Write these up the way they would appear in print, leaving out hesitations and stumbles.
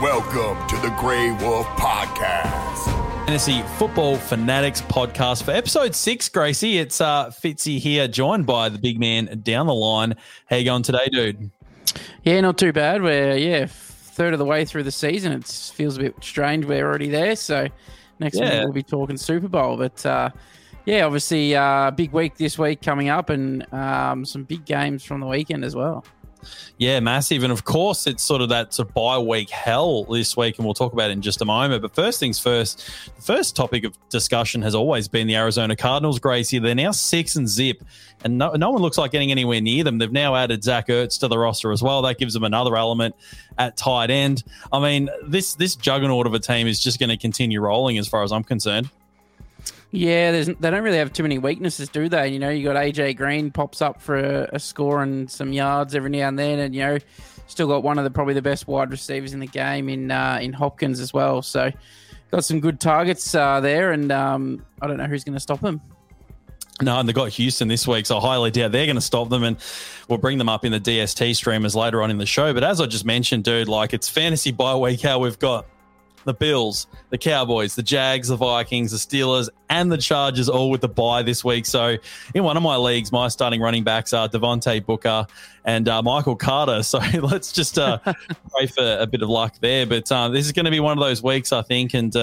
Welcome to the Grey Wolf Podcast, Tennessee Football Fanatics Podcast for episode 6. Gracie, it's Fitzy here, joined by the big man down the line. How you going today, dude? Yeah, not too bad. We're third of the way through the season. It feels a bit strange. We're already there. So next week we'll be talking Super Bowl, but obviously big week this week coming up, and some big games from the weekend as well. Yeah, massive. And of course, it's sort of that sort of bye week hell this week, and we'll talk about it in just a moment. But first things first, the first topic of discussion has always been the Arizona Cardinals, Gracie. They're now 6-0, and no one looks like getting anywhere near them. They've now added Zach Ertz to the roster as well. That gives them another element at tight end. I mean, this juggernaut of a team is just going to continue rolling as far as I'm concerned. Yeah, they don't really have too many weaknesses, do they? You know, you got AJ Green pops up for a score and some yards every now and then, and you know, still got one of the best wide receivers in the game in Hopkins as well. So, got some good targets there, and I don't know who's going to stop them. No, and they've got Houston this week, so I highly doubt they're going to stop them, and we'll bring them up in the DST streamers later on in the show. But as I just mentioned, dude, like, it's fantasy bye week. How we've got the Bills, the Cowboys, the Jags, the Vikings, the Steelers, and the Chargers all with the bye this week. So in one of my leagues, my starting running backs are Devontae Booker and Michael Carter. So let's just pray for a bit of luck there. But this is going to be one of those weeks, I think, and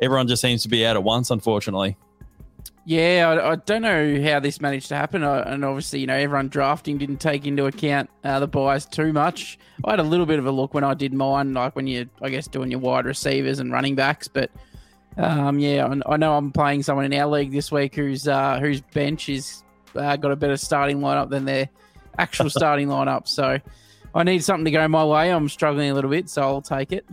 everyone just seems to be out at once, unfortunately. Yeah, I don't know how this managed to happen. And obviously, you know, everyone drafting didn't take into account the buys too much. I had a little bit of a look when I did mine, like when you're, I guess, doing your wide receivers and running backs. But, I know I'm playing someone in our league this week whose bench is got a better starting lineup than their actual starting lineup. So I need something to go my way. I'm struggling a little bit, so I'll take it.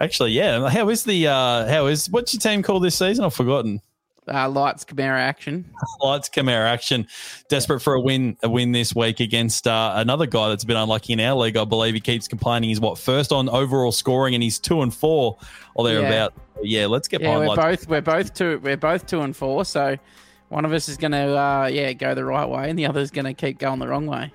Actually, yeah. What's your team called this season? I've forgotten. Lights Camara action. Lights Camara action. Desperate for a win this week against another guy that's been unlucky in our league. I believe he keeps complaining. He's first on overall scoring, and he's 2-4 or thereabout. Yeah, let's get behind. We're both 2-4. So one of us is going to go the right way, and the other is going to keep going the wrong way.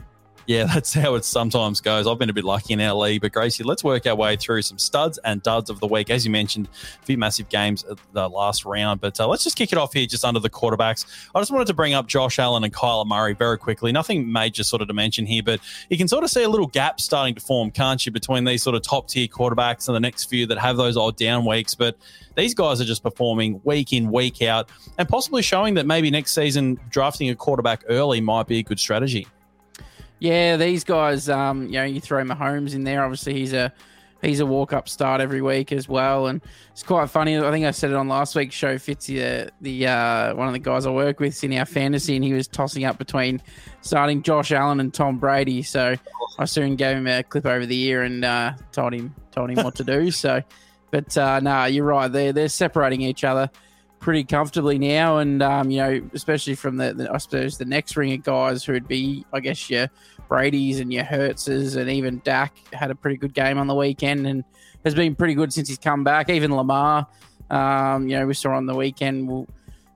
Yeah, that's how it sometimes goes. I've been a bit lucky in our league, but Gracie, let's work our way through some studs and duds of the week. As you mentioned, a few massive games at the last round, but let's just kick it off here just under the quarterbacks. I just wanted to bring up Josh Allen and Kyler Murray very quickly. Nothing major sort of to mention here, but you can sort of see a little gap starting to form, can't you, between these sort of top-tier quarterbacks and the next few that have those odd down weeks, but these guys are just performing week in, week out, and possibly showing that maybe next season drafting a quarterback early might be a good strategy. Yeah, these guys, you throw Mahomes in there. Obviously, he's a walk-up start every week as well. And it's quite funny. I think I said it on last week's show, Fitzy, the one of the guys I work with in our fantasy, and he was tossing up between starting Josh Allen and Tom Brady. So I soon gave him a clip over the ear and told him what to do. So, but you're right. They're separating each other pretty comfortably now, and especially from the next ring of guys who would be, I guess, your Brady's and your Hurts's, and even Dak had a pretty good game on the weekend and has been pretty good since he's come back. Even Lamar, we saw on the weekend. We'll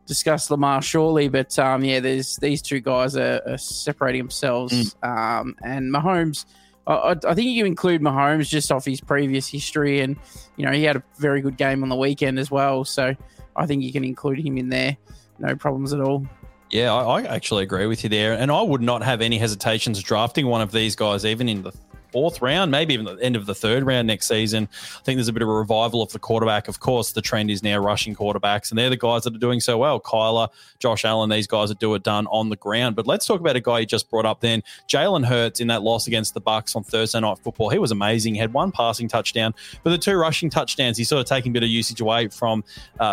discuss Lamar shortly, but there's these two guys are separating themselves. And Mahomes, I think you include Mahomes just off his previous history, and you know, he had a very good game on the weekend as well, so I think you can include him in there. No problems at all. Yeah, I actually agree with you there. And I would not have any hesitations drafting one of these guys even in the fourth round, maybe even the end of the third round next season. I think there's a bit of a revival of the quarterback. Of course, the trend is now rushing quarterbacks, and they're the guys that are doing so well. Kyler, Josh Allen, these guys that do it done on the ground. But let's talk about a guy you just brought up then, Jalen Hurts, in that loss against the Bucks on Thursday Night Football. He was amazing. He had one passing touchdown, but the two rushing touchdowns, he's sort of taking a bit of usage away from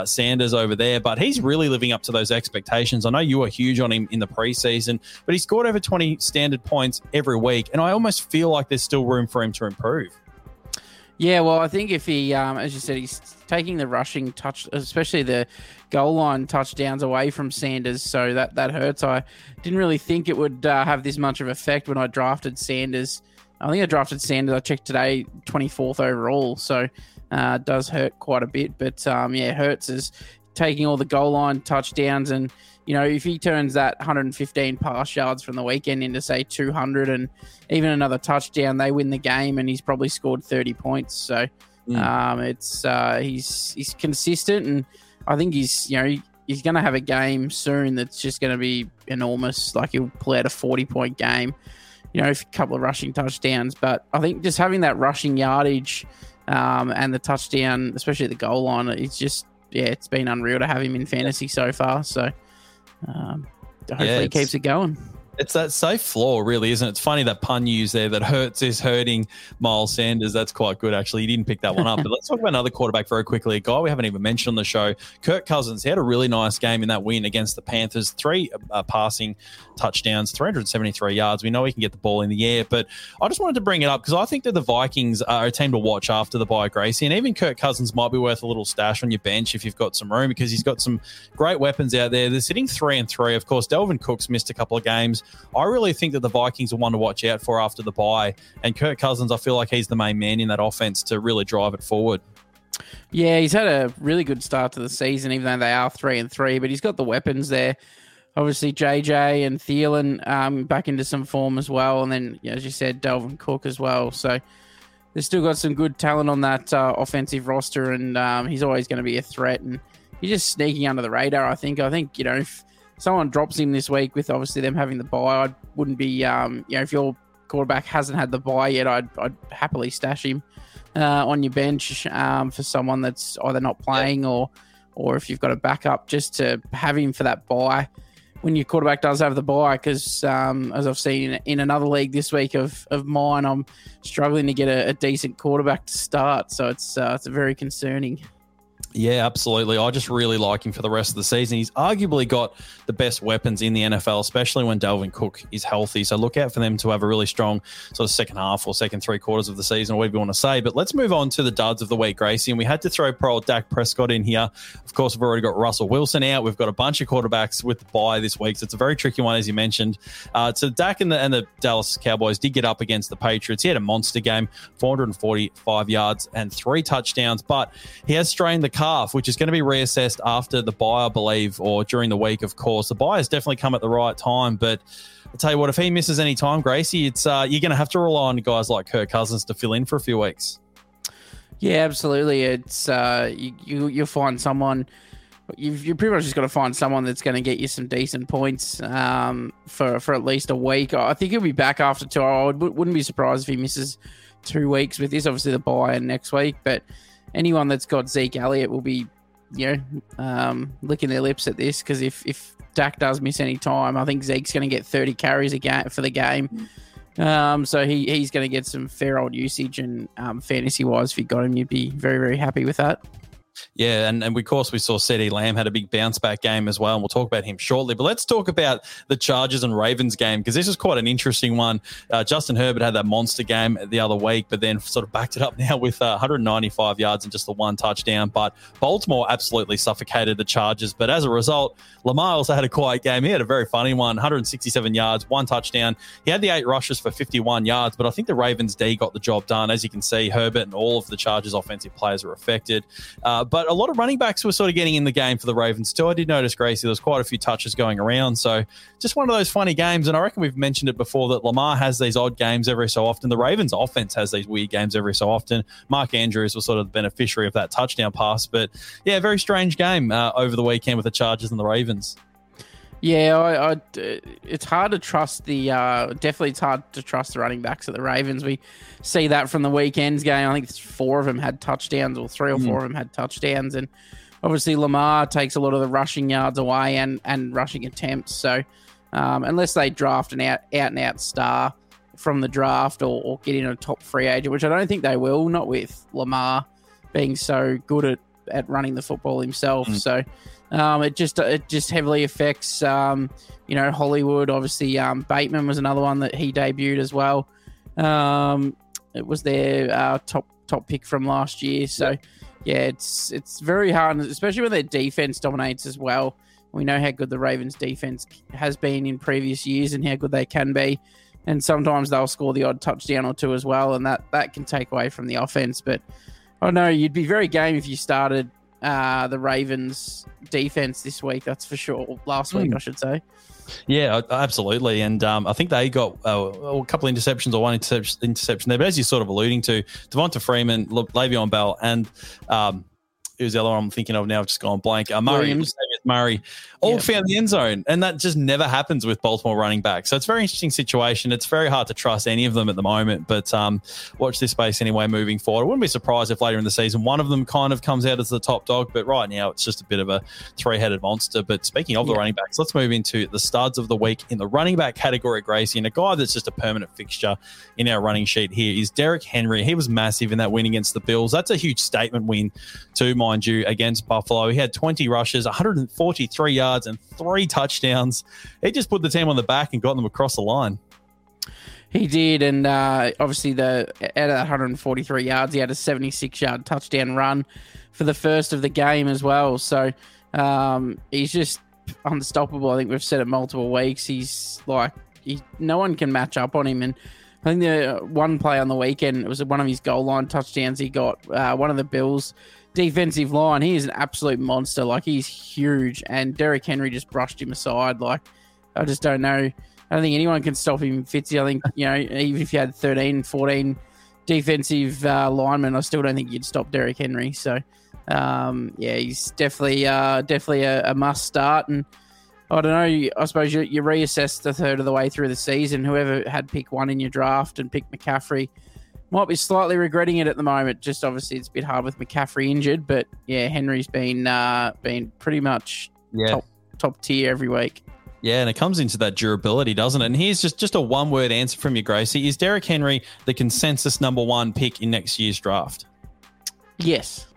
Sanders over there, but he's really living up to those expectations. I know you were huge on him in the preseason, but he scored over 20 standard points every week, and I almost feel like there's still room for him to improve. Yeah, well, I think if he, as you said, he's taking the rushing touch, especially the goal line touchdowns away from Sanders, so that hurts. I didn't really think it would have this much of effect when I drafted Sanders. I think I drafted Sanders, I checked today, 24th overall, so it does hurt quite a bit. But, Hurts is taking all the goal line touchdowns, and you know, if he turns that 115 pass yards from the weekend into, say, 200 and even another touchdown, they win the game, and he's probably scored 30 points. So It's he's consistent, and I think he's, you know, he's going to have a game soon that's just going to be enormous. Like, he'll play at a 40-point game, you know, a couple of rushing touchdowns. But I think just having that rushing yardage and the touchdown, especially at the goal line, it's just, yeah, it's been unreal to have him in fantasy so far. So hopefully he keeps it going. It's that safe floor, really, isn't it? It's funny that pun you used there, that Hurts is hurting Miles Sanders. That's quite good, actually. You didn't pick that one up. But let's talk about another quarterback very quickly, a guy we haven't even mentioned on the show, Kirk Cousins. He had a really nice game in that win against the Panthers. Three passing touchdowns, 373 yards. We know he can get the ball in the air. But I just wanted to bring it up because I think that the Vikings are a team to watch after the bye, Gracie. And even Kirk Cousins might be worth a little stash on your bench if you've got some room, because he's got some great weapons out there. They're sitting 3-3. Of course, Dalvin Cook's missed a couple of games. I really think that the Vikings are one to watch out for after the bye. And Kirk Cousins, I feel like he's the main man in that offense to really drive it forward. Yeah, he's had a really good start to the season, even though they are 3-3, but he's got the weapons there. Obviously, JJ and Thielen back into some form as well. And then, you know, as you said, Dalvin Cook as well. So they've still got some good talent on that offensive roster, and he's always going to be a threat. And he's just sneaking under the radar, I think. I think, you know, if someone drops him this week with obviously them having the bye, I wouldn't be, you know, if your quarterback hasn't had the bye yet, I'd happily stash him on your bench for someone that's either not playing or if you've got a backup, just to have him for that bye when your quarterback does have the bye. Because as I've seen in another league this week of mine, I'm struggling to get a decent quarterback to start. So it's very concerning. Yeah, absolutely. I just really like him for the rest of the season. He's arguably got the best weapons in the NFL, especially when Dalvin Cook is healthy. So look out for them to have a really strong sort of second half or second three quarters of the season, whatever you want to say. But let's move on to the duds of the week, Gracie. And we had to throw pro old Dak Prescott in here. Of course, we've already got Russell Wilson out. We've got a bunch of quarterbacks with the bye this week. So it's a very tricky one, as you mentioned. So Dak and the Dallas Cowboys did get up against the Patriots. He had a monster game, 445 yards and 3 touchdowns. But he has strained the calf, which is going to be reassessed after the bye, I believe, or during the week, of course. The bye has definitely come at the right time, but I'll tell you what, if he misses any time, Gracie, it's you're going to have to rely on guys like Kirk Cousins to fill in for a few weeks. Yeah, absolutely. It's you'll find someone. You've pretty much just got to find someone that's going to get you some decent points for at least a week. I think he'll be back after 2. I wouldn't be surprised if he misses 2 weeks with this, obviously the bye and next week, but anyone that's got Zeke Elliott will be, you know, licking their lips at this, because if Dak does miss any time, I think Zeke's going to get 30 carries a game for the game. So he's going to get some fair old usage, and fantasy-wise, if you got him, you'd be very, very happy with that. Yeah, and of course we saw CeeDee Lamb had a big bounce-back game as well, and we'll talk about him shortly. But let's talk about the Chargers and Ravens game, because this is quite an interesting one. Justin Herbert had that monster game the other week, but then sort of backed it up now with 195 yards and just the 1 touchdown. But Baltimore absolutely suffocated the Chargers. But as a result, Lamar also had a quiet game. He had a very funny one, 167 yards, 1 touchdown. He had the 8 rushes for 51 yards, but I think the Ravens D got the job done. As you can see, Herbert and all of the Chargers offensive players were affected. But a lot of running backs were sort of getting in the game for the Ravens too. I did notice, Gracie, there was quite a few touches going around. So just one of those funny games. And I reckon we've mentioned it before that Lamar has these odd games every so often. The Ravens offense has these weird games every so often. Mark Andrews was sort of the beneficiary of that touchdown pass. But yeah, very strange game over the weekend with the Chargers and the Ravens. Yeah, it's hard to trust the running backs at the Ravens. We see that from the weekend's game. I think 4 of them had touchdowns, or 3 or 4 of them had touchdowns. And obviously Lamar takes a lot of the rushing yards away and rushing attempts. So unless they draft an out-and-out star from the draft or get in a top free agent, which I don't think they will, not with Lamar being so good at running the football himself. So it just heavily affects Hollywood. Obviously Bateman was another one that he debuted as well. It was their top pick from last year. So yeah, it's very hard, especially when their defense dominates as well. We know how good the Ravens defense has been in previous years and how good they can be, and sometimes they'll score the odd touchdown or 2 as well, and that can take away from the offense. But I know you'd be very game if you started the Ravens defense this week, that's for sure. Last week, I should say. Yeah, absolutely. And I think they got a couple of interceptions or one interception there. But as you're sort of alluding to, Devonta Freeman, Le'Veon Bell, and who's the other one I'm thinking of now? I've just gone blank. Murray all found the end zone. And that just never happens with Baltimore running back. So it's a very interesting situation. It's very hard to trust any of them at the moment, but watch this space anyway moving forward. I wouldn't be surprised if later in the season, one of them kind of comes out as the top dog, but right now it's just a bit of a three-headed monster. But speaking of the running backs, let's move into the studs of the week in the running back category, Gracie. And a guy that's just a permanent fixture in our running sheet here is Derek Henry. He was massive in that win against the Bills. That's a huge statement win too, mind you, against Buffalo. He had 20 rushes, 143 yards and 3 touchdowns. He just put the team on the back and got them across the line. He did, and obviously out of 143 yards, he had a 76-yard touchdown run for the first of the game as well. So he's just unstoppable. I think we've said it multiple weeks. He's like, no one can match up on him. And I think the one play on the weekend, it was one of his goal line touchdowns he got, one of the Bills' defensive line. He is an absolute monster. Like, he's huge, and Derek Henry just brushed him aside. Like, I just don't know. I don't think anyone can stop him, Fitzy. I think, you know, even if you had 13, 14 defensive linemen, I still don't think you'd stop Derek Henry. So, yeah, he's definitely a must start. And I don't know, I suppose you reassess the third of the way through the season. Whoever had pick 1 in your draft and picked McCaffrey might be slightly regretting it at the moment. Just obviously it's a bit hard with McCaffrey injured, but yeah, Henry's been pretty much top tier every week. Yeah, and it comes into that durability, doesn't it? And here's just a one-word answer from you, Gracie. Is Derek Henry the consensus number 1 pick in next year's draft? Yes.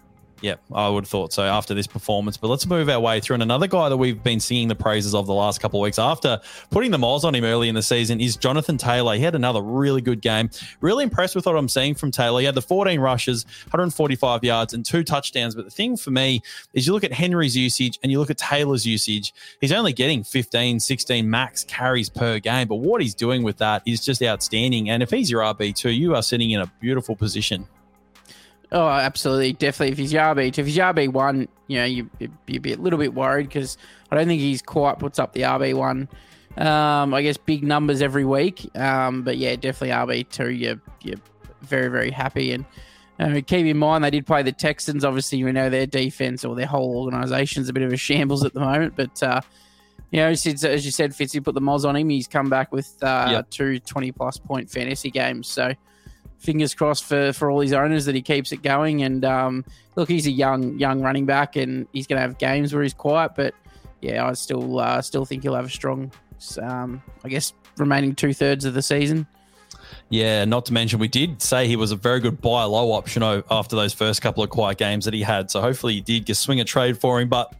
Yeah, I would have thought so after this performance. But let's move our way through. And another guy that we've been singing the praises of the last couple of weeks after putting the miles on him early in the season is Jonathan Taylor. He had another really good game. Really impressed with what I'm seeing from Taylor. He had the 14 rushes, 145 yards and 2 touchdowns. But the thing for me is you look at Henry's usage and you look at Taylor's usage. He's only getting 15, 16 max carries per game. But what he's doing with that is just outstanding. And if he's your RB2, you are sitting in a beautiful position. Oh, absolutely. Definitely. If he's RB2, if he's RB1, you know, you'd be a little bit worried because I don't think he's quite puts up the RB1, I guess, big numbers every week. But yeah, definitely RB2, you're very, very happy. And keep in mind, they did play the Texans. Obviously, we know their defense or their whole organization's a bit of a shambles at the moment. But, you know, since, as you said, Fitzy put the moz on him. He's come back with 2 20-plus point fantasy games. So, fingers crossed for all his owners that he keeps it going. And look, he's a young running back, and he's going to have games where he's quiet. But yeah, I still think he'll have a strong, I guess, remaining 2/3 of the season. Yeah, not to mention we did say he was a very good buy low option after those first couple of quiet games that he had. So hopefully you did just swing a trade for him. But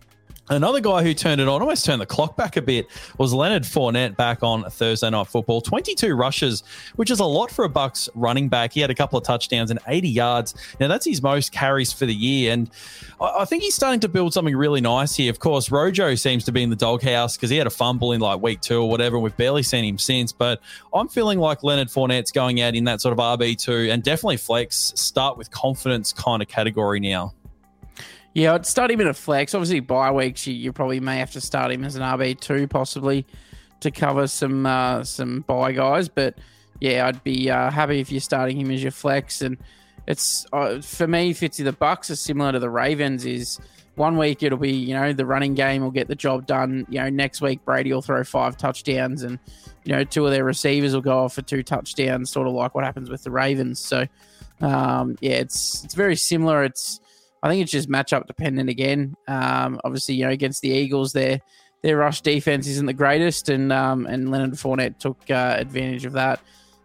another guy who turned it on, almost turned the clock back a bit, was Leonard Fournette back on Thursday Night Football. 22 rushes, which is a lot for a Bucks running back. He had a couple of touchdowns and 80 yards. Now, that's his most carries for the year. And I think he's starting to build something really nice here. Of course, Rojo seems to be in the doghouse because he had a fumble in like week 2 or whatever. And we've barely seen him since. But I'm feeling like Leonard Fournette's going out in that sort of RB2 and definitely flex, start with confidence kind of category now. Yeah, I'd start him in a flex. Obviously, bye weeks, you probably may have to start him as an RB2 possibly to cover some bye guys. But, yeah, I'd be happy if you're starting him as your flex. And it's for me, Fitzy, the Bucks are similar to the Ravens is 1 week it'll be, you know, the running game will get the job done. You know, next week Brady will throw 5 touchdowns and, you know, 2 of their receivers will go off for 2 touchdowns, sort of like what happens with the Ravens. So, yeah, it's very similar. I think it's just matchup dependent again. Obviously, you know, against the Eagles, their rush defense isn't the greatest, and Leonard Fournette took advantage of that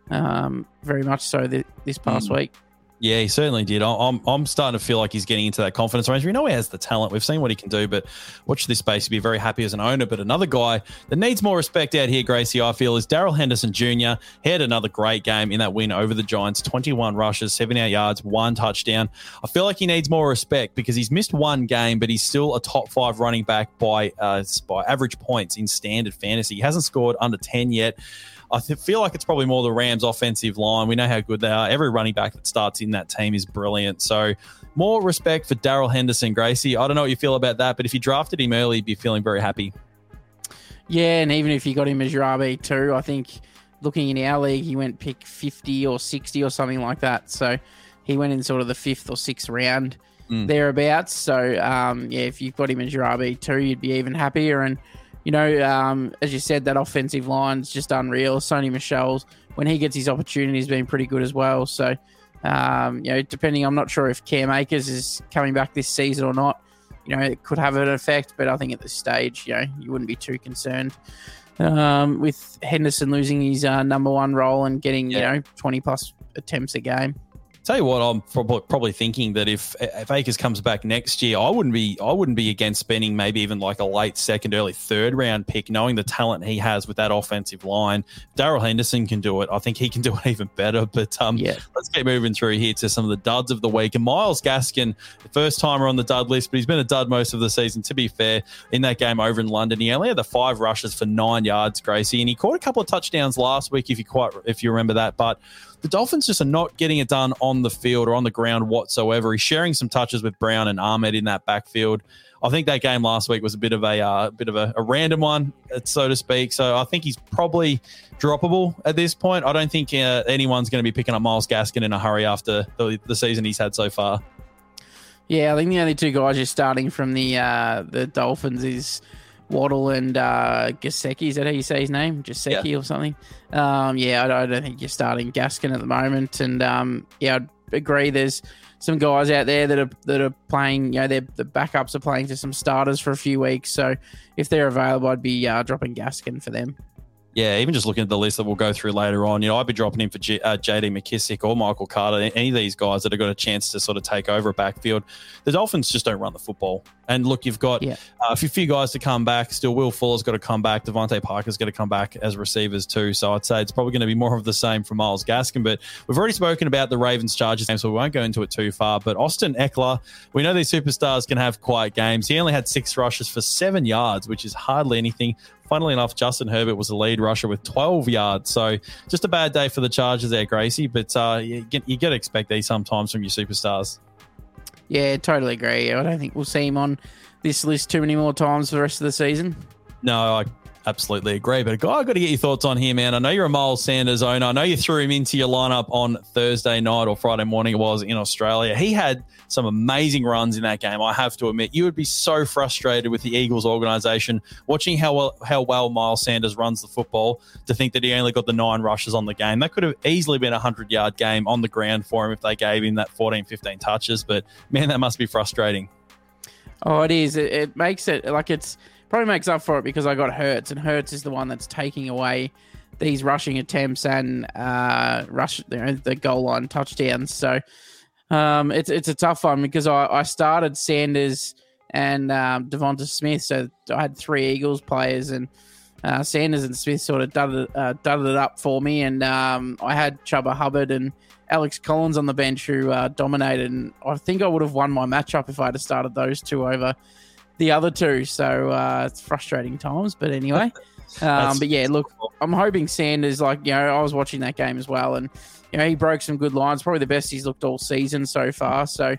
very much so this past week. Yeah, he certainly did. I'm starting to feel like he's getting into that confidence range. We know he has the talent. We've seen what he can do, but watch this space. He'd be very happy as an owner. But another guy that needs more respect out here, Gracie, I feel, is Darrell Henderson Jr. He had another great game in that win over the Giants. 21 rushes, 78 yards, 1 touchdown. I feel like he needs more respect because he's missed 1 game, but he's still a top 5 running back by average points in standard fantasy. He hasn't scored under 10 yet. I feel like it's probably more the Rams' offensive line. We know how good they are. Every running back that starts in that team is brilliant. So more respect for Darrell Henderson, Gracie. I don't know what you feel about that, but if you drafted him early, you'd be feeling very happy. Yeah, and even if you got him as your RB2, I think looking in our league, he went pick 50 or 60 or something like that. So he went in sort of the 5th or 6th round thereabouts. So, yeah, if you've got him as your RB2, you'd be even happier. And, you know, as you said, that offensive line's just unreal. Sony Michelle's, when he gets his opportunities, been pretty good as well. So, you know, depending, I'm not sure if Cam Akers is coming back this season or not. You know, it could have an effect, but I think at this stage, you know, you wouldn't be too concerned with Henderson losing his number one role and getting, you know, 20-plus attempts a game. Tell you what, I'm probably thinking that if Akers comes back next year, I wouldn't be against spending maybe even like a late second, early third round pick, knowing the talent he has with that offensive line. Darrell Henderson can do it. I think he can do it even better. But let's keep moving through here to some of the duds of the week. And Miles Gaskin, the first timer on the dud list, but he's been a dud most of the season, to be fair, in that game over in London. He only had the 5 rushes for 9 yards, Gracie, and he caught a couple of touchdowns last week, if you remember that. But the Dolphins just are not getting it done on the field or on the ground whatsoever. He's sharing some touches with Brown and Ahmed in that backfield. I think that game last week was a bit of a random one, so to speak. So I think he's probably droppable at this point. I don't think anyone's going to be picking up Miles Gaskin in a hurry after the season he's had so far. Yeah, I think the only two guys you're starting from the Dolphins is Waddle and Gesicki. Is that how you say his name? Gesicki or something? I don't think you're starting Gaskin at the moment. And I'd agree there's some guys out there that are playing, you know, the backups are playing to some starters for a few weeks. So if they're available, I'd be dropping Gaskin for them. Yeah, even just looking at the list that we'll go through later on, you know, I'd be dropping him for JD McKissick or Michael Carter, any of these guys that have got a chance to sort of take over a backfield. The Dolphins just don't run the football. And look, you've got a few guys to come back. Still, Will Fuller's got to come back. Devontae Parker's got to come back as receivers too. So I'd say it's probably going to be more of the same for Miles Gaskin. But we've already spoken about the Ravens-Chargers game, so we won't go into it too far. But Austin Eckler, we know these superstars can have quiet games. He only had 6 rushes for 7 yards, which is hardly anything. Funnily enough, Justin Herbert was the lead rusher with 12 yards. So just a bad day for the Chargers there, Gracie. But you get to expect these sometimes from your superstars. Yeah, totally agree. I don't think we'll see him on this list too many more times for the rest of the season. No, I absolutely agree. But guy, I've got to get your thoughts on here, man. I know you're a Miles Sanders owner. I know you threw him into your lineup on Thursday night or Friday morning it was in Australia. He had some amazing runs in that game, I have to admit. You would be so frustrated with the Eagles organization watching how well Miles Sanders runs the football to think that he only got the 9 rushes on the game. That could have easily been a 100-yard game on the ground for him if they gave him that 14, 15 touches. But, man, that must be frustrating. Oh, it is. It makes it like it's probably makes up for it because I got Hurts, and Hurts is the one that's taking away these rushing attempts and the goal line touchdowns. So it's a tough one because I started Sanders and Devonta Smith, so I had 3 Eagles players, and Sanders and Smith sort of dudded it up for me, and I had Chubba Hubbard and Alex Collins on the bench who dominated, and I think I would have won my matchup if I had started those two over the other two. So it's frustrating times, but anyway. But yeah, look, I'm hoping Sanders, like, you know, I was watching that game as well, and, you know, he broke some good lines, probably the best he's looked all season so far. So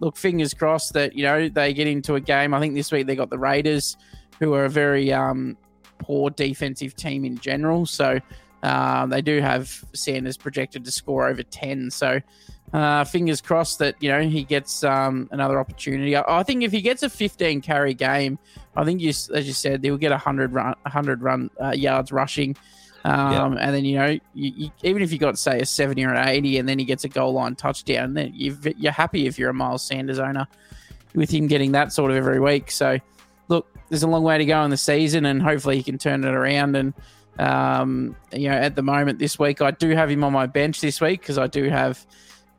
look, fingers crossed that, you know, they get into a game. I think this week they got the Raiders, who are a very poor defensive team in general. So they do have Sanders projected to score over 10. So fingers crossed that, you know, he gets another opportunity. I think if he gets a 15 carry game, I think, as you said, he'll get 100 yards rushing. And then, you know, you, even if you got, say, a 70 or an 80 and then he gets a goal line touchdown, then you're happy if you're a Miles Sanders owner with him getting that sort of every week. So, look, there's a long way to go in the season, and hopefully he can turn it around. And, you know, at the moment this week, I do have him on my bench this week because I do have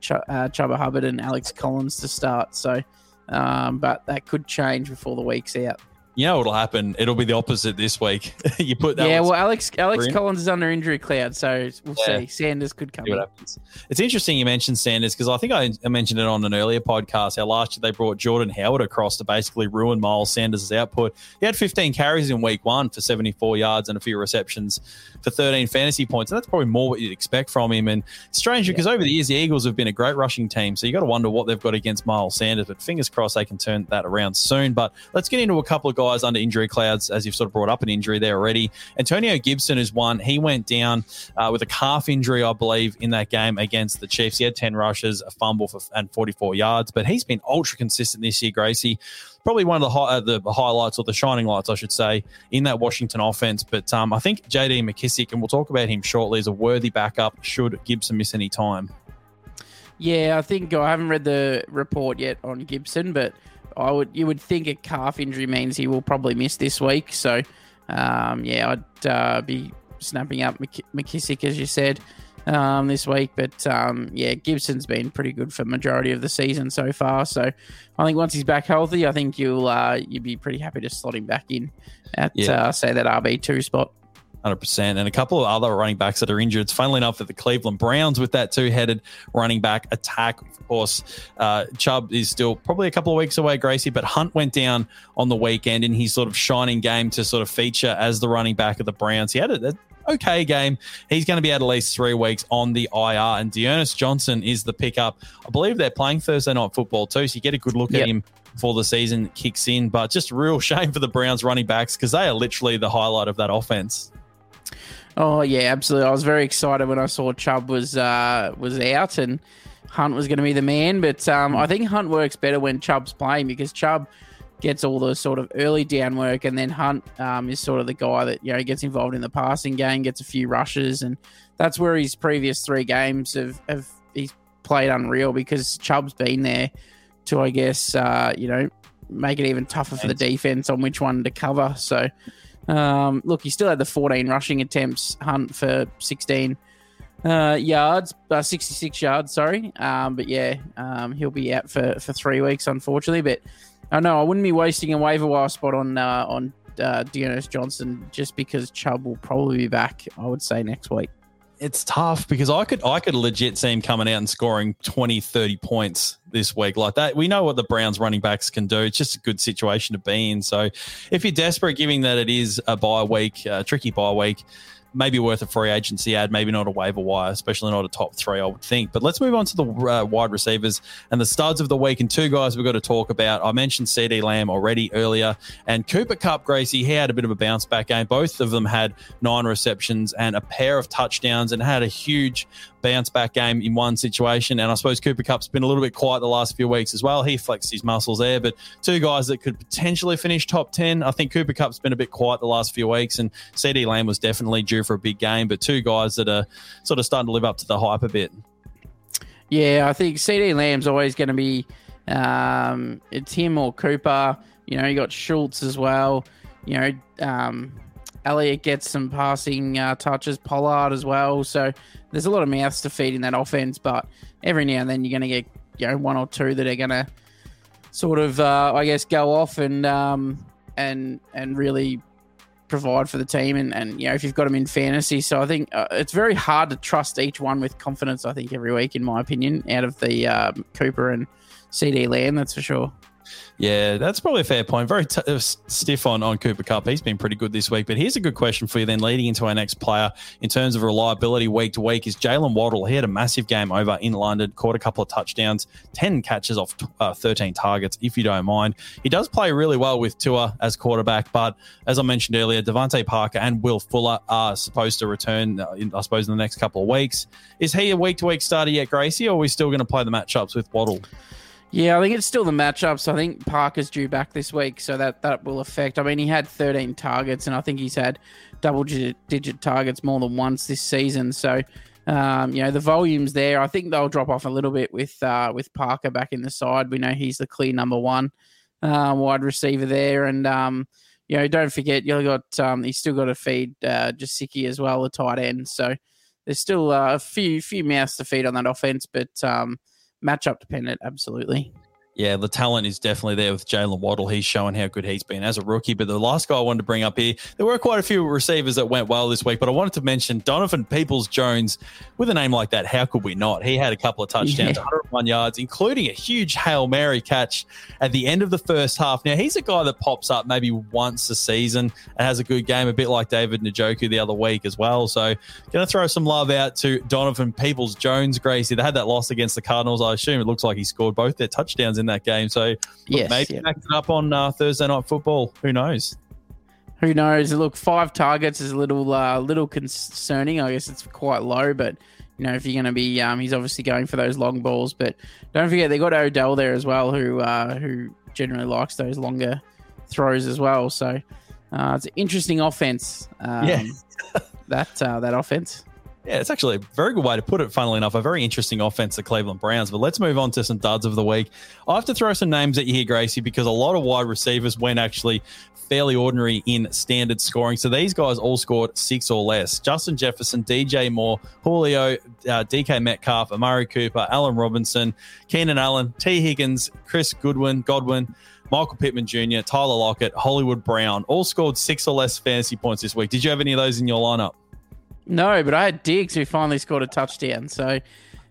Chubba Hubbard and Alex Collins to start. So, but that could change before the week's out. You know what'll happen? It'll be the opposite this week. You put that. Yeah, well, Alex Collins is under injury cloud, so we'll see. Sanders could come. See what happens. It's interesting you mentioned Sanders because I think I mentioned it on an earlier podcast. How last year they brought Jordan Howard across to basically ruin Miles Sanders' output. He had 15 carries in week one for 74 yards and a few receptions for 13 fantasy points, and that's probably more what you'd expect from him. And it's strange because over the years the Eagles have been a great rushing team, so you got to wonder what they've got against Miles Sanders. But fingers crossed they can turn that around soon. But let's get into a couple of guys under injury clouds, as you've sort of brought up an injury there already. Antonio Gibson is one. He went down with a calf injury, I believe, in that game against the Chiefs. He had 10 rushes, a fumble and 44 yards, but he's been ultra consistent this year, Gracie. Probably one of the highlights or the shining lights, I should say, in that Washington offense. But I think JD McKissick, and we'll talk about him shortly, is a worthy backup should Gibson miss any time. Yeah, I think I haven't read the report yet on Gibson, but you would think a calf injury means he will probably miss this week. So, I'd be snapping up McKissick, as you said, this week. But, Gibson's been pretty good for the majority of the season so far. So, I think once he's back healthy, I think you'd be pretty happy to slot him back in at, say, that RB2 spot. 100%. And a couple of other running backs that are injured. It's funnily enough that the Cleveland Browns with that two-headed running back attack. Of course, Chubb is still probably a couple of weeks away, Gracie, but Hunt went down on the weekend in his sort of shining game to sort of feature as the running back of the Browns. He had an okay game. He's going to be out at least 3 weeks on the IR. And Dearness Johnson is the pickup. I believe they're playing Thursday night football too, so you get a good look at him before the season kicks in. But just a real shame for the Browns running backs because they are literally the highlight of that offense. Oh, yeah, absolutely. I was very excited when I saw Chubb was out and Hunt was going to be the man. But I think Hunt works better when Chubb's playing because Chubb gets all the sort of early down work, and then Hunt is sort of the guy that, you know, gets involved in the passing game, gets a few rushes. And that's where his previous three games have he's played unreal because Chubb's been there to, I guess, make it even tougher for the defense on which one to cover. So, look, he still had the 14 rushing attempts, Hunt, for 66 yards, sorry. He'll be out for 3 weeks, unfortunately. But I know I wouldn't be wasting a waiver wire spot on Dearness Johnson just because Chubb will probably be back, I would say, next week. It's tough because I could legit see him coming out and scoring 20, 30 points this week like that. We know what the Browns running backs can do. It's just a good situation to be in. So if you're desperate, given that it is a bye week, a tricky bye week, maybe worth a free agency ad, maybe not a waiver wire, especially not a top three, I would think. But let's move on to the wide receivers and the studs of the week. And two guys we've got to talk about. I mentioned CeeDee Lamb already earlier. And Cooper Kupp, Gracie, he had a bit of a bounce-back game. Both of them had 9 receptions and a pair of touchdowns and had a huge bounce-back game in one situation. And I suppose Cooper Kupp's been a little bit quiet the last few weeks as well. He flexed his muscles there. But two guys that could potentially finish top 10. I think Cooper Kupp's been a bit quiet the last few weeks. And CeeDee Lamb was definitely due for a big game, but two guys that are sort of starting to live up to the hype a bit. Yeah, I think CeeDee Lamb's always going to be it's him or Cooper. You know, you got Schultz as well. You know, Elliott gets some passing touches, Pollard as well. So there's a lot of mouths to feed in that offense, but every now and then you're going to get, you know, one or two that are going to sort of, go off and really provide for the team and you know, if you've got them in fantasy. So I think it's very hard to trust each one with confidence, I think, every week, in my opinion, out of the Cooper and CeeDee Lamb, that's for sure. Yeah, that's probably a fair point. Very stiff on Cooper Kupp. He's been pretty good this week. But here's a good question for you then, leading into our next player in terms of reliability week to week, is Jalen Waddle. He had a massive game over in London, caught a couple of touchdowns, 10 catches off 13 targets, if you don't mind. He does play really well with Tua as quarterback, but as I mentioned earlier, Devontae Parker and Will Fuller are supposed to return, I suppose, in the next couple of weeks. Is he a week-to-week starter yet, Gracie, or are we still going to play the matchups with Waddle? Yeah, I think it's still the matchups. I think Parker's due back this week, so that will affect. I mean, he had 13 targets, and I think he's had double-digit targets more than once this season. So, the volume's there. I think they'll drop off a little bit with Parker back in the side. We know he's the clear number one wide receiver there. And, don't forget, he's still got to feed Gesicki as well, the tight end. So there's still a few mouths to feed on that offense, but matchup dependent, absolutely. Yeah, the talent is definitely there with Jalen Waddle. He's showing how good he's been as a rookie. But the last guy I wanted to bring up here, there were quite a few receivers that went well this week, but I wanted to mention Donovan Peoples-Jones. With a name like that, how could we not? He had a couple of touchdowns, 101 yards, including a huge Hail Mary catch at the end of the first half. Now, he's a guy that pops up maybe once a season and has a good game, a bit like David Njoku the other week as well. So going to throw some love out to Donovan Peoples-Jones, Gracie. They had that loss against the Cardinals. I assume it looks like he scored both their touchdowns in that game. So look, maybe back it up on Thursday Night Football. Who knows? Who knows? Look, 5 targets is a little concerning. I guess it's quite low, but you know, if you're going to be, he's obviously going for those long balls. But don't forget, they got Odell there as well, who generally likes those longer throws as well. So it's an interesting offense. That offense. Yeah, it's actually a very good way to put it, funnily enough. A very interesting offense, the Cleveland Browns. But let's move on to some duds of the week. I have to throw some names at you here, Gracie, because a lot of wide receivers went actually fairly ordinary in standard scoring. So these guys all scored 6 or less. Justin Jefferson, DJ Moore, Julio, DK Metcalf, Amari Cooper, Allen Robinson, Keenan Allen, Tee Higgins, Chris Godwin, Michael Pittman Jr., Tyler Lockett, Hollywood Brown, all scored 6 or less fantasy points this week. Did you have any of those in your lineup? No, but I had Diggs, who finally scored a touchdown. So,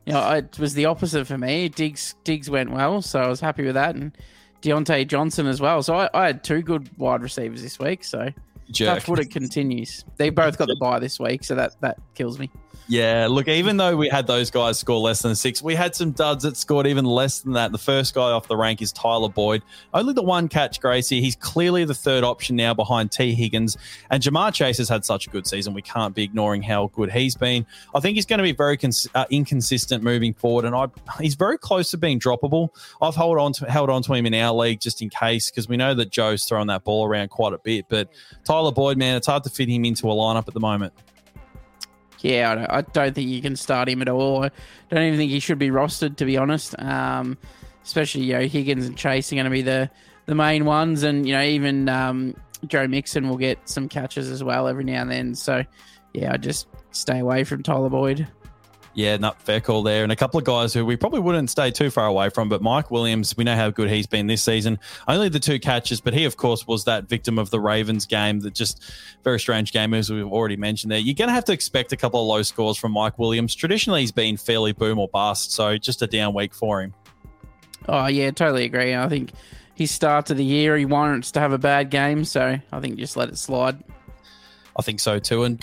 you know, it was the opposite for me. Diggs went well, so I was happy with that. And Deontay Johnson as well. So I had 2 good wide receivers this week. So touch wood, it continues. They both got the bye this week, so that kills me. Yeah, look, even though we had those guys score less than 6, we had some duds that scored even less than that. The first guy off the rank is Tyler Boyd. Only the 1 catch, Gracie. He's clearly the 3rd option now behind Tee Higgins. And Jamar Chase has had such a good season. We can't be ignoring how good he's been. I think he's going to be very inconsistent moving forward. And he's very close to being droppable. I've held on to him in our league just in case, because we know that Joe's throwing that ball around quite a bit. But Tyler Boyd, man, it's hard to fit him into a lineup at the moment. Yeah, I don't think you can start him at all. I don't even think he should be rostered, to be honest. Especially, you know, Higgins and Chase are going to be the main ones. And, you know, even Joe Mixon will get some catches as well every now and then. So, yeah, I just stay away from Tyler Boyd. Yeah, not fair call there. And a couple of guys who we probably wouldn't stay too far away from, but Mike Williams, we know how good he's been this season. Only the 2 catches, but he, of course, was that victim of the Ravens game, that just very strange game, as we've already mentioned there. You're going to have to expect a couple of low scores from Mike Williams. Traditionally, he's been fairly boom or bust, so just a down week for him. Oh, yeah, totally agree. I think his start of the year, he warrants to have a bad game, so I think just let it slide. I think so too. And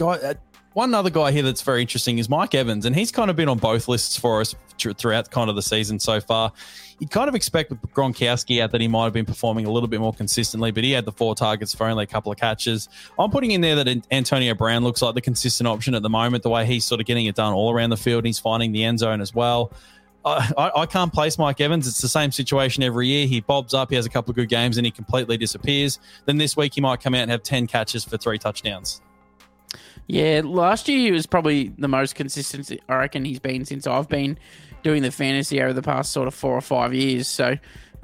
one other guy here that's very interesting is Mike Evans, and he's kind of been on both lists for us throughout kind of the season so far. You'd kind of expect with Gronkowski out that he might have been performing a little bit more consistently, but he had the 4 targets for only a couple of catches. I'm putting in there that Antonio Brown looks like the consistent option at the moment, the way he's sort of getting it done all around the field, and he's finding the end zone as well. I can't place Mike Evans. It's the same situation every year. He bobs up, he has a couple of good games, and he completely disappears. Then this week he might come out and have 10 catches for 3 touchdowns. Yeah, last year he was probably the most consistent, I reckon, he's been since I've been doing the fantasy over the past sort of 4 or 5 years. So,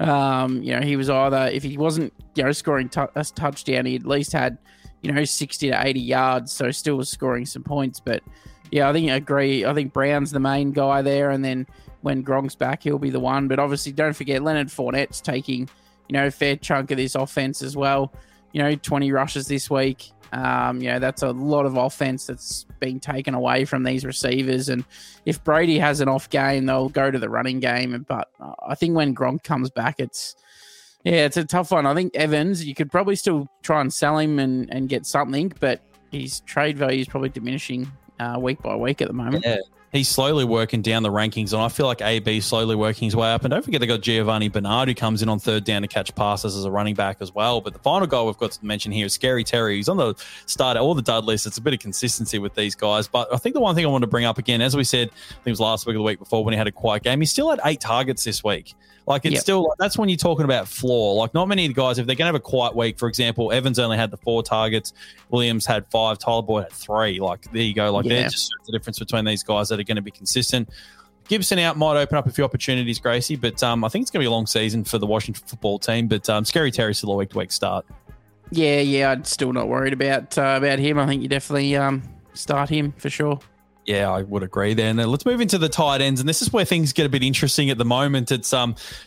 you know, he was either, if he wasn't, you know, scoring a touchdown, he at least had, you know, 60 to 80 yards. So still was scoring some points. But yeah, I think I agree. I think Brown's the main guy there. And then when Gronk's back, he'll be the one. But obviously, don't forget, Leonard Fournette's taking, you know, a fair chunk of this offense as well. You know, 20 rushes this week. You know, that's a lot of offense that's being taken away from these receivers. And if Brady has an off game, they'll go to the running game. But I think when Gronk comes back, it's a tough one. I think Evans, you could probably still try and sell him and get something, but his trade value is probably diminishing week by week at the moment. Yeah. He's slowly working down the rankings, and I feel like AB slowly working his way up. And don't forget, they got Giovanni Bernard, who comes in on 3rd down to catch passes as a running back as well. But the final guy we've got to mention here is Scary Terry. He's on the start at all the dud lists. It's a bit of consistency with these guys. But I think the one thing I want to bring up again, as we said, I think it was last week or the week before when he had a quiet game, he still had 8 targets this week. Like, it's still, that's when you're talking about floor. Like, not many of the guys, if they're going to have a quiet week, for example, Evans only had the 4 targets, Williams had 5, Tyler Boyd had 3. Like, there you go. Like, there's just the difference between these guys that are going to be consistent. Gibson out might open up a few opportunities, Gracie, but I think it's going to be a long season for the Washington football team. But Scary Terry's still a week-to-week start. Yeah, I'm still not worried about him. I think you definitely start him for sure. Yeah, I would agree there. And then let's move into the tight ends. And this is where things get a bit interesting at the moment. It's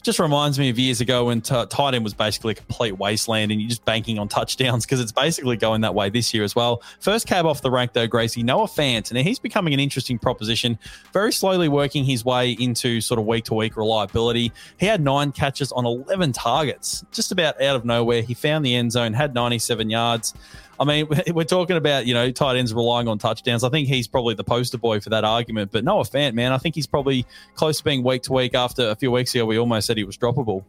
just reminds me of years ago when tight end was basically a complete wasteland and you're just banking on touchdowns, because it's basically going that way this year as well. First cab off the rank though, Gracie, Noah Fant. And he's becoming an interesting proposition, very slowly working his way into sort of week-to-week reliability. He had 9 catches on 11 targets. Just about out of nowhere, he found the end zone, had 97 yards. I mean, we're talking about, you know, tight ends relying on touchdowns. I think he's probably the poster boy for that argument. But Noah Fant, man, I think he's probably close to being week to week. After a few weeks ago, we almost said he was droppable.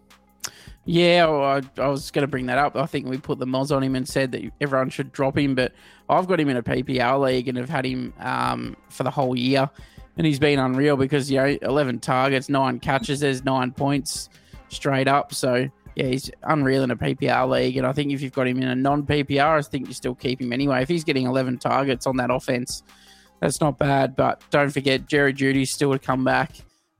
Yeah, well, I was going to bring that up. I think we put the mods on him and said that everyone should drop him. But I've got him in a PPR league and have had him for the whole year. And he's been unreal because, you know, 11 targets, 9 catches, there's 9 points straight up. So... yeah, he's unreal in a PPR league. And I think if you've got him in a non-PPR, I think you still keep him anyway. If he's getting 11 targets on that offense, that's not bad. But don't forget, Jerry Judy's still to come back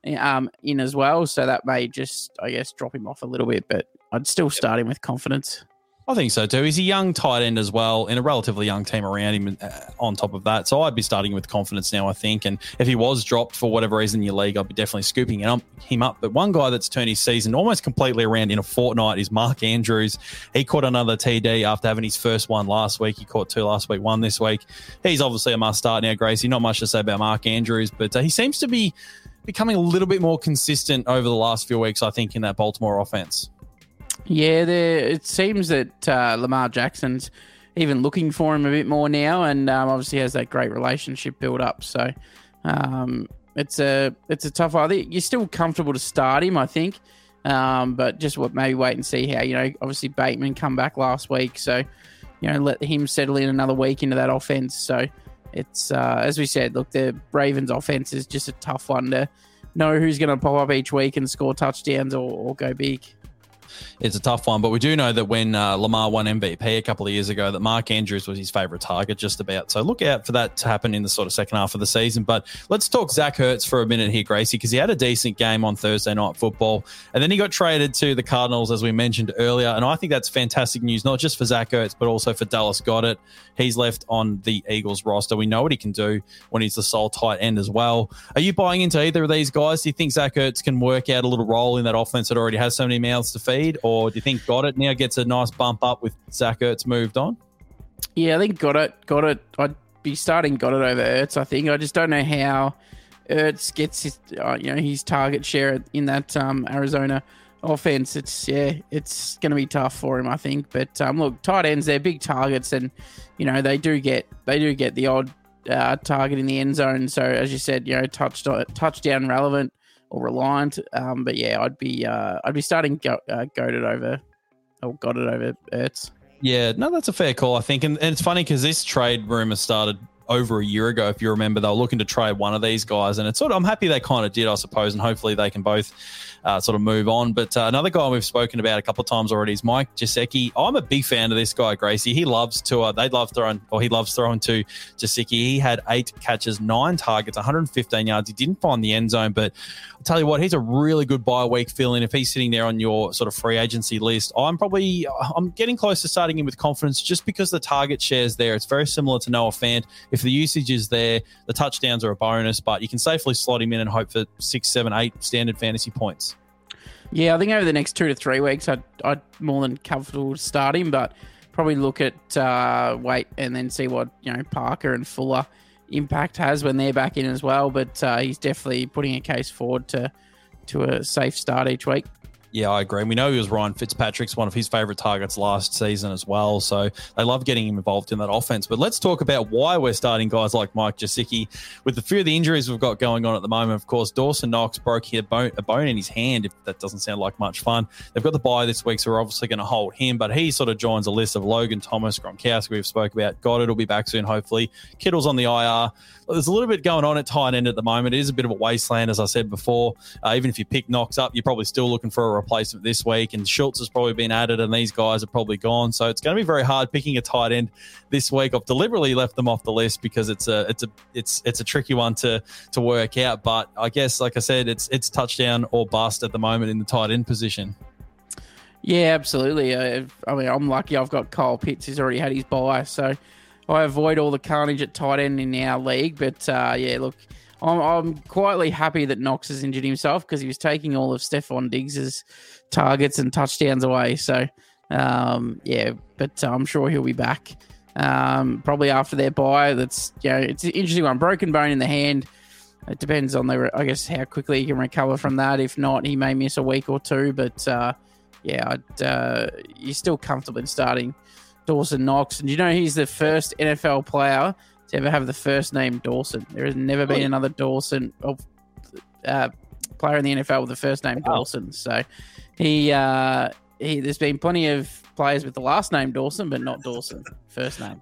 in as well. So that may just, I guess, drop him off a little bit. But I'd still start him with confidence. I think so too. He's a young tight end as well, and a relatively young team around him on top of that. So I'd be starting with confidence now, I think. And if he was dropped for whatever reason in your league, I'd be definitely scooping him up. But one guy that's turned his season almost completely around in a fortnight is Mark Andrews. He caught another TD after having his first one last week. He caught 2 last week, 1 this week. He's obviously a must start now, Gracie. Not much to say about Mark Andrews, but he seems to be becoming a little bit more consistent over the last few weeks, I think, in that Baltimore offense. Yeah, it seems that Lamar Jackson's even looking for him a bit more now, and obviously has that great relationship built up. So it's a tough one. You're still comfortable to start him, I think, but just maybe wait and see how, you know, obviously Bateman come back last week. So, you know, let him settle in another week into that offense. So it's, as we said, look, the Ravens offense is just a tough one to know who's going to pop up each week and score touchdowns or go big. It's a tough one, but we do know that when Lamar won MVP a couple of years ago, that Mark Andrews was his favorite target just about. So look out for that to happen in the sort of second half of the season. But let's talk Zach Ertz for a minute here, Gracie, because he had a decent game on Thursday Night Football. And then he got traded to the Cardinals, as we mentioned earlier. And I think that's fantastic news, not just for Zach Ertz, but also for Dallas Goedert. He's left on the Eagles roster. We know what he can do when he's the sole tight end as well. Are you buying into either of these guys? Do you think Zach Ertz can work out a little role in that offense that already has so many mouths to feed? Or do you think Goddard now gets a nice bump up with Zach Ertz moved on? Yeah, I think Goddard. I'd be starting Goddard over Ertz, I think. I just don't know how Ertz gets his target share in that Arizona offense. It's going to be tough for him, I think. But look, tight ends, they're big targets, and you know they do get the odd target in the end zone. So as you said, you know, touchdown relevant. Or reliant, but yeah, I'd be starting Goddard over Ertz. Yeah, no, that's a fair call, I think, and it's funny because this trade rumor started over a year ago. If you remember, they were looking to trade one of these guys, and it's sort of, I'm happy they kind of did, I suppose, and hopefully they can both sort of move on. But another guy we've spoken about a couple of times already is Mike Gesicki. I'm a big fan of this guy, Gracie. He loves throwing to Gesicki. He had 8 catches, 9 targets, 115 yards. He didn't find the end zone, but I'll tell you what, he's a really good bye week fill-in. If he's sitting there on your sort of free agency list, I'm getting close to starting him with confidence just because the target share's there. It's very similar to Noah Fant. If the usage is there, the touchdowns are a bonus, but you can safely slot him in and hope for 6, 7, 8 standard fantasy points. Yeah, I think over the next 2 to 3 weeks, I'd more than comfortable to start him, but probably look at wait and then see what, you know, Parker and Fuller impact has when they're back in as well. But he's definitely putting a case forward to a safe start each week. Yeah, I agree. We know he was Ryan Fitzpatrick's one of his favorite targets last season as well. So they love getting him involved in that offense. But let's talk about why we're starting guys like Mike Gesicki. With a few of the injuries we've got going on at the moment, of course, Dawson Knox broke a bone in his hand. If that doesn't sound like much fun, they've got the bye this week, so we're obviously going to hold him. But he sort of joins a list of Logan Thomas, Gronkowski, we've spoke about. Goddard will be back soon, hopefully. Kittle's on the IR. There's a little bit going on at tight end at the moment. It is a bit of a wasteland, as I said before. Even if you pick Knox up, you're probably still looking for a replacement this week, and Schultz has probably been added and these guys are probably gone, so it's going to be very hard picking a tight end this week. I've deliberately left them off the list because it's a tricky one to work out, but I guess, like I said, it's touchdown or bust at the moment in the tight end position. Yeah, absolutely. I mean, I'm lucky I've got Kyle Pitts. He's already had his bye, so I avoid all the carnage at tight end in our league. But, yeah, look, I'm quietly happy that Knox has injured himself because he was taking all of Stefon Diggs' targets and touchdowns away. So, yeah, but I'm sure he'll be back probably after their bye. That's, you know, it's an interesting one. Broken bone in the hand. It depends on, I guess, how quickly he can recover from that. If not, he may miss a week or two. But, yeah, you're still comfortable in starting Dawson Knox. And you know he's the first NFL player to ever have the first name Dawson. There has never been another Dawson player in the NFL with the first name Dawson. So he there's been plenty of players with the last name Dawson, but not Dawson first name.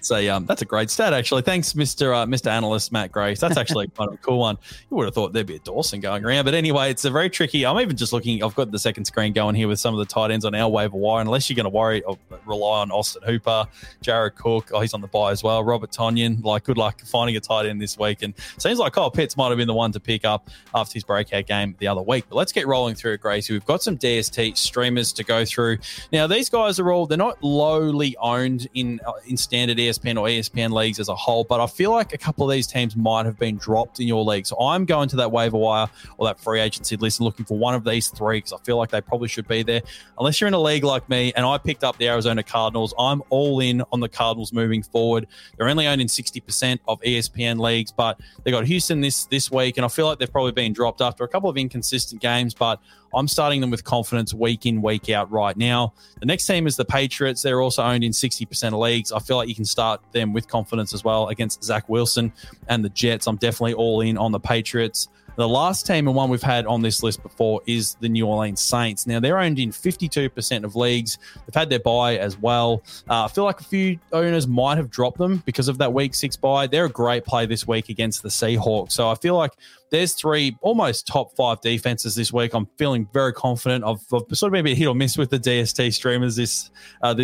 So. That's a great stat actually. Thanks, Mr. Analyst Matt Grace. That's actually quite a cool one. You would have thought there'd be a Dawson going around, but anyway, it's a very tricky. I'm even just looking. I've got the second screen going here with some of the tight ends on our waiver wire. Unless you're going to rely on Austin Hooper, Jared Cook. Oh, he's on the bye as well. Robert Tonyan. Like, good luck finding a tight end this week. And seems like Kyle Pitts might have been the one to pick up after his breakout game the other week. But let's get rolling through it, Gracie. We've got some DST streamers to go through now. These guys are they're not lowly owned in standard ESPN or ESPN leagues as a whole, but I feel like a couple of these teams might have been dropped in your league. So I'm going to that waiver wire or that free agency list and looking for one of these three because I feel like they probably should be there. Unless you're in a league like me and I picked up the Arizona Cardinals, I'm all in on the Cardinals moving forward. They're only owned in 60% of ESPN leagues, but they got Houston this week, and I feel like they've probably been dropped after a couple of inconsistent games, but I'm starting them with confidence week in, week out right now. The next team is the Patriots. They're also owned in 60% of leagues. I feel like you can start them with confidence as well against Zach Wilson and the Jets. I'm definitely all in on the Patriots. The last team and one we've had on this list before is the New Orleans Saints. Now, they're owned in 52% of leagues. They've had their bye as well. I feel like a few owners might have dropped them because of that week 6 bye. They're a great play this week against the Seahawks. So I feel like there's three almost top 5 defenses this week. I'm feeling very confident. I've sort of been a bit hit or miss with the DST streamers this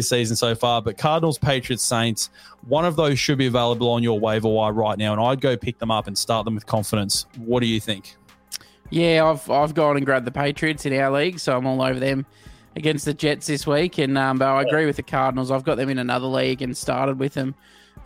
season so far, but Cardinals, Patriots, Saints, one of those should be available on your waiver wire right now, and I'd go pick them up and start them with confidence. What do you think? Yeah, I've gone and grabbed the Patriots in our league, so I'm all over them against the Jets this week, and but I agree with the Cardinals. I've got them in another league and started with them.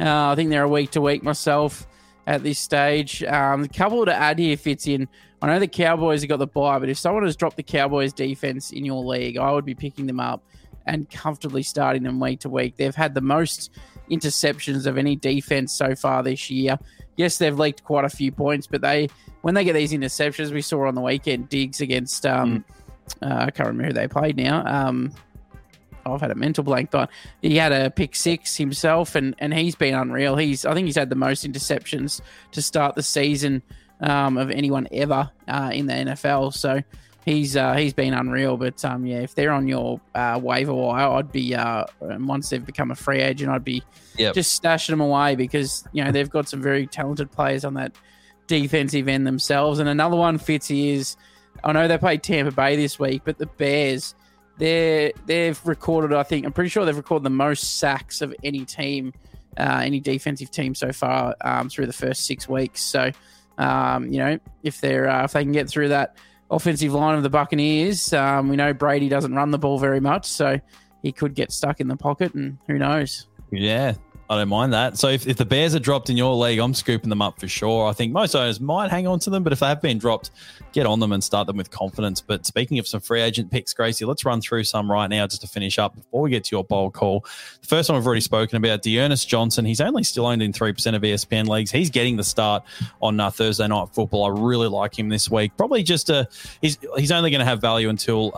I think they're a week-to-week myself at this stage. A couple to add here fits in. I know the Cowboys have got the bye, but if someone has dropped the Cowboys defense in your league, I would be picking them up and comfortably starting them week to week. They've had the most interceptions of any defense so far this year. Yes, they've leaked quite a few points, but when they get these interceptions, we saw on the weekend Diggs against, I can't remember who they played now. I've had a mental blank, but he had a pick six himself, and he's been unreal. I think he's had the most interceptions to start the season of anyone ever in the NFL. So he's been unreal. But yeah, if they're on your waiver wire, I'd be once they've become a free agent, I'd be just stashing them away because you know they've got some very talented players on that defensive end themselves. And another one, Fitzy, is I know they played Tampa Bay this week, but the Bears. They've recorded, I'm pretty sure they've recorded the most sacks of any team, any defensive team so far through the first 6 weeks. So, you know, if they can get through that offensive line of the Buccaneers, we know Brady doesn't run the ball very much, so he could get stuck in the pocket, and who knows? Yeah. I don't mind that. So if the Bears are dropped in your league, I'm scooping them up for sure. I think most owners might hang on to them, but if they have been dropped, get on them and start them with confidence. But speaking of some free agent picks, Gracie, let's run through some right now just to finish up before we get to your bold call. The first one we've already spoken about, Dearness Johnson. He's only still owned in 3% of ESPN leagues. He's getting the start on Thursday Night Football. I really like him this week. Probably just he's only going to have value until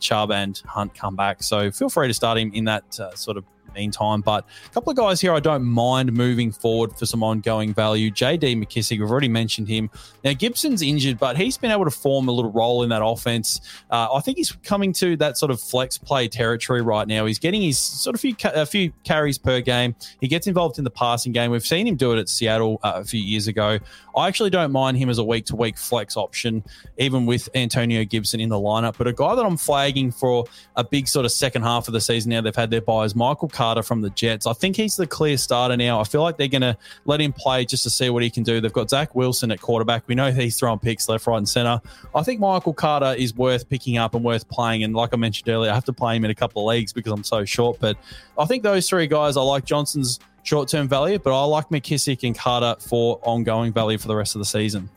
Chubb and Hunt come back. So feel free to start him in that sort of meantime, but a couple of guys here I don't mind moving forward for some ongoing value. JD McKissick, we've already mentioned him. Now, Gibson's injured, but he's been able to form a little role in that offense. I think he's coming to that sort of flex play territory right now. He's getting his sort of a few carries per game. He gets involved in the passing game. We've seen him do it at Seattle a few years ago. I actually don't mind him as a week-to-week flex option, even with Antonio Gibson in the lineup. But a guy that I'm flagging for a big sort of second half of the season now they've had their buys, Michael Carter from the Jets. I think he's the clear starter now. I feel like they're going to let him play just to see what he can do. They've got Zach Wilson at quarterback. We know he's throwing picks left, right, and center. I think Michael Carter is worth picking up and worth playing. And like I mentioned earlier, I have to play him in a couple of leagues because I'm so short. But I think those three guys, I like Johnson's short-term value, but I like McKissick and Carter for ongoing value for the rest of the season.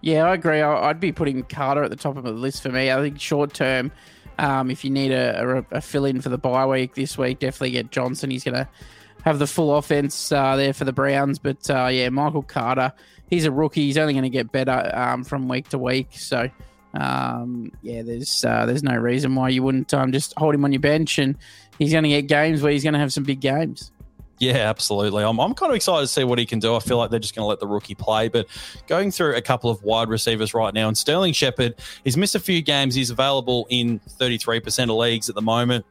Yeah, I agree. I'd be putting Carter at the top of the list for me. I think short-term, if you need a fill-in for the bye week this week, definitely get Johnson. He's going to have the full offense there for the Browns. But, yeah, Michael Carter, he's a rookie. He's only going to get better from week to week. So, yeah, there's no reason why you wouldn't just hold him on your bench, and he's going to get games where he's going to have some big games. Yeah, absolutely. I'm kind of excited to see what he can do. I feel like they're just going to let the rookie play. But going through a couple of wide receivers right now, and Sterling Shepard, he's missed a few games. He's available in 33% of leagues at the moment.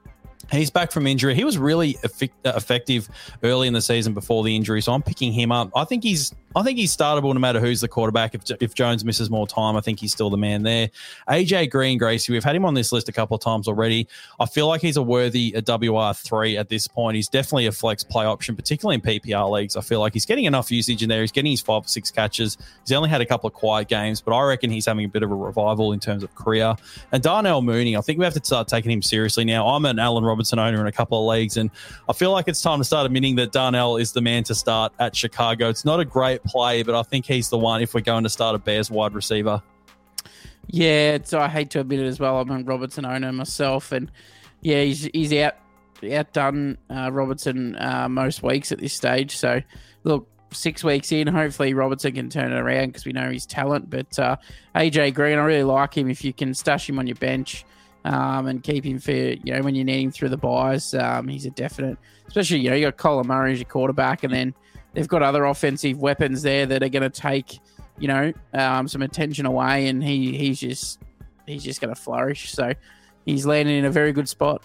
He's back from injury. He was really effective early in the season before the injury, so I'm picking him up. I think he's startable no matter who's the quarterback. If Jones misses more time, I think he's still the man there. AJ Green, Gracie, we've had him on this list a couple of times already. I feel like he's a worthy WR3 at this point. He's definitely a flex play option, particularly in PPR leagues. I feel like he's getting enough usage in there. He's getting his 5 or 6 catches. He's only had a couple of quiet games, but I reckon he's having a bit of a revival in terms of career. And Darnell Mooney, I think we have to start taking him seriously now. I'm an Allen Robinson owner in a couple of leagues, and I feel like it's time to start admitting that Darnell is the man to start at Chicago. It's not a great play, but I think he's the one if we're going to start a Bears wide receiver. Yeah, so I hate to admit it as well. I'm a Robertson owner myself, and yeah, he's outdone Robertson most weeks at this stage. So look, 6 weeks in, hopefully Robertson can turn it around because we know his talent. But AJ Green, I really like him. If you can stash him on your bench and keep him for, you know, when you need him through the buys, he's a definite, especially, you know, you got Colin Murray as your quarterback, and then they've got other offensive weapons there that are going to take, you know, some attention away, and he's just going to flourish. So he's landing in a very good spot.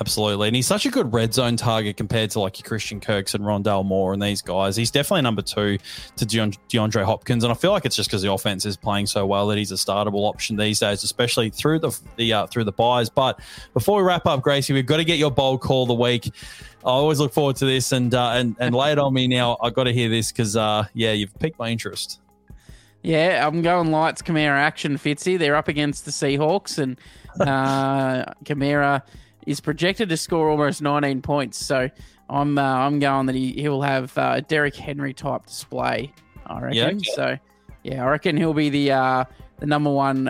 Absolutely. And he's such a good red zone target compared to like your Christian Kirks and Rondale Moore and these guys. He's definitely number 2 to DeAndre Hopkins. And I feel like it's just because the offense is playing so well that he's a startable option these days, especially through the buys. But before we wrap up, Gracie, we've got to get your bold call of the week. I always look forward to this, and lay it on me now. I've got to hear this because, yeah, you've piqued my interest. Yeah, I'm going lights, Kamara action, Fitzy. They're up against the Seahawks, and Kamara is projected to score almost 19 points. So I'm going that he will have a Derek Henry type display, I reckon. Yeah, okay. So yeah, I reckon he'll be the number 1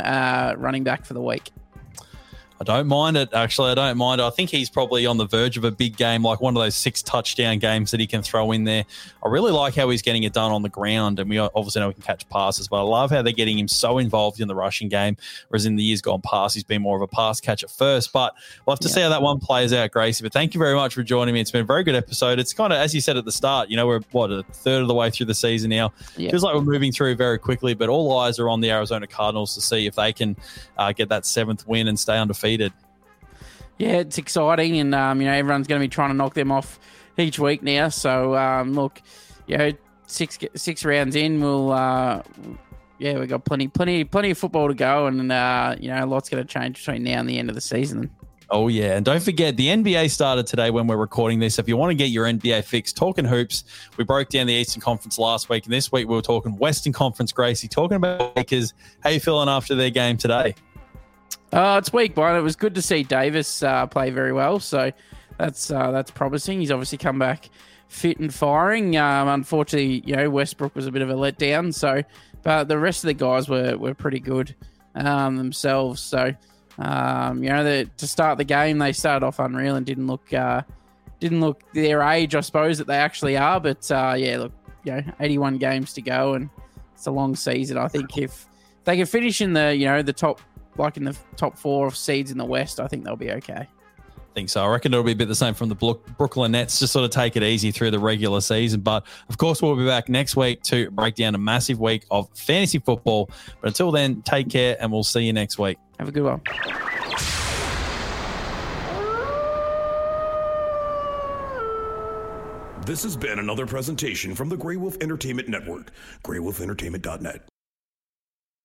running back for the week. I don't mind it, actually. I don't mind it. I think he's probably on the verge of a big game, like one of those 6 touchdown games that he can throw in there. I really like how he's getting it done on the ground, and we obviously know he can catch passes, but I love how they're getting him so involved in the rushing game, whereas in the years gone past, he's been more of a pass catcher first. But we'll have to see how that one plays out, Gracie. But thank you very much for joining me. It's been a very good episode. It's kind of, as you said at the start, you know, we're, a third of the way through the season now. Yeah. Feels like we're moving through very quickly, but all eyes are on the Arizona Cardinals to see if they can get that 7th win and stay undefeated. Yeah, it's exciting, and you know, everyone's going to be trying to knock them off each week now. So look, you know, six rounds in, we'll yeah, we got plenty of football to go, and you know, a lot's going to change between now and the end of the season. Oh, yeah. And don't forget, the NBA started today when we're recording this. If you want to get your NBA fix, talking hoops, we broke down the Eastern Conference last week, and this week we were talking Western Conference, Gracie, talking about Lakers. How you feeling after their game today? It's week 1. It was good to see Davis play very well, so that's promising. He's obviously come back fit and firing. Unfortunately, you know, Westbrook was a bit of a letdown. So, but the rest of the guys were pretty good themselves. So, you know, to start the game, they started off unreal and didn't look their age, I suppose, that they actually are. But yeah, look, you know, 81 games to go, and it's a long season. I think if they can finish in the, you know, the top, like in the top 4 of seeds in the West, I think they'll be okay. I think so. I reckon it'll be a bit the same from the Brooklyn Nets, just sort of take it easy through the regular season. But of course, we'll be back next week to break down a massive week of fantasy football. But until then, take care, and we'll see you next week. Have a good one. This has been another presentation from the Grey Wolf Entertainment Network, greywolfentertainment.net.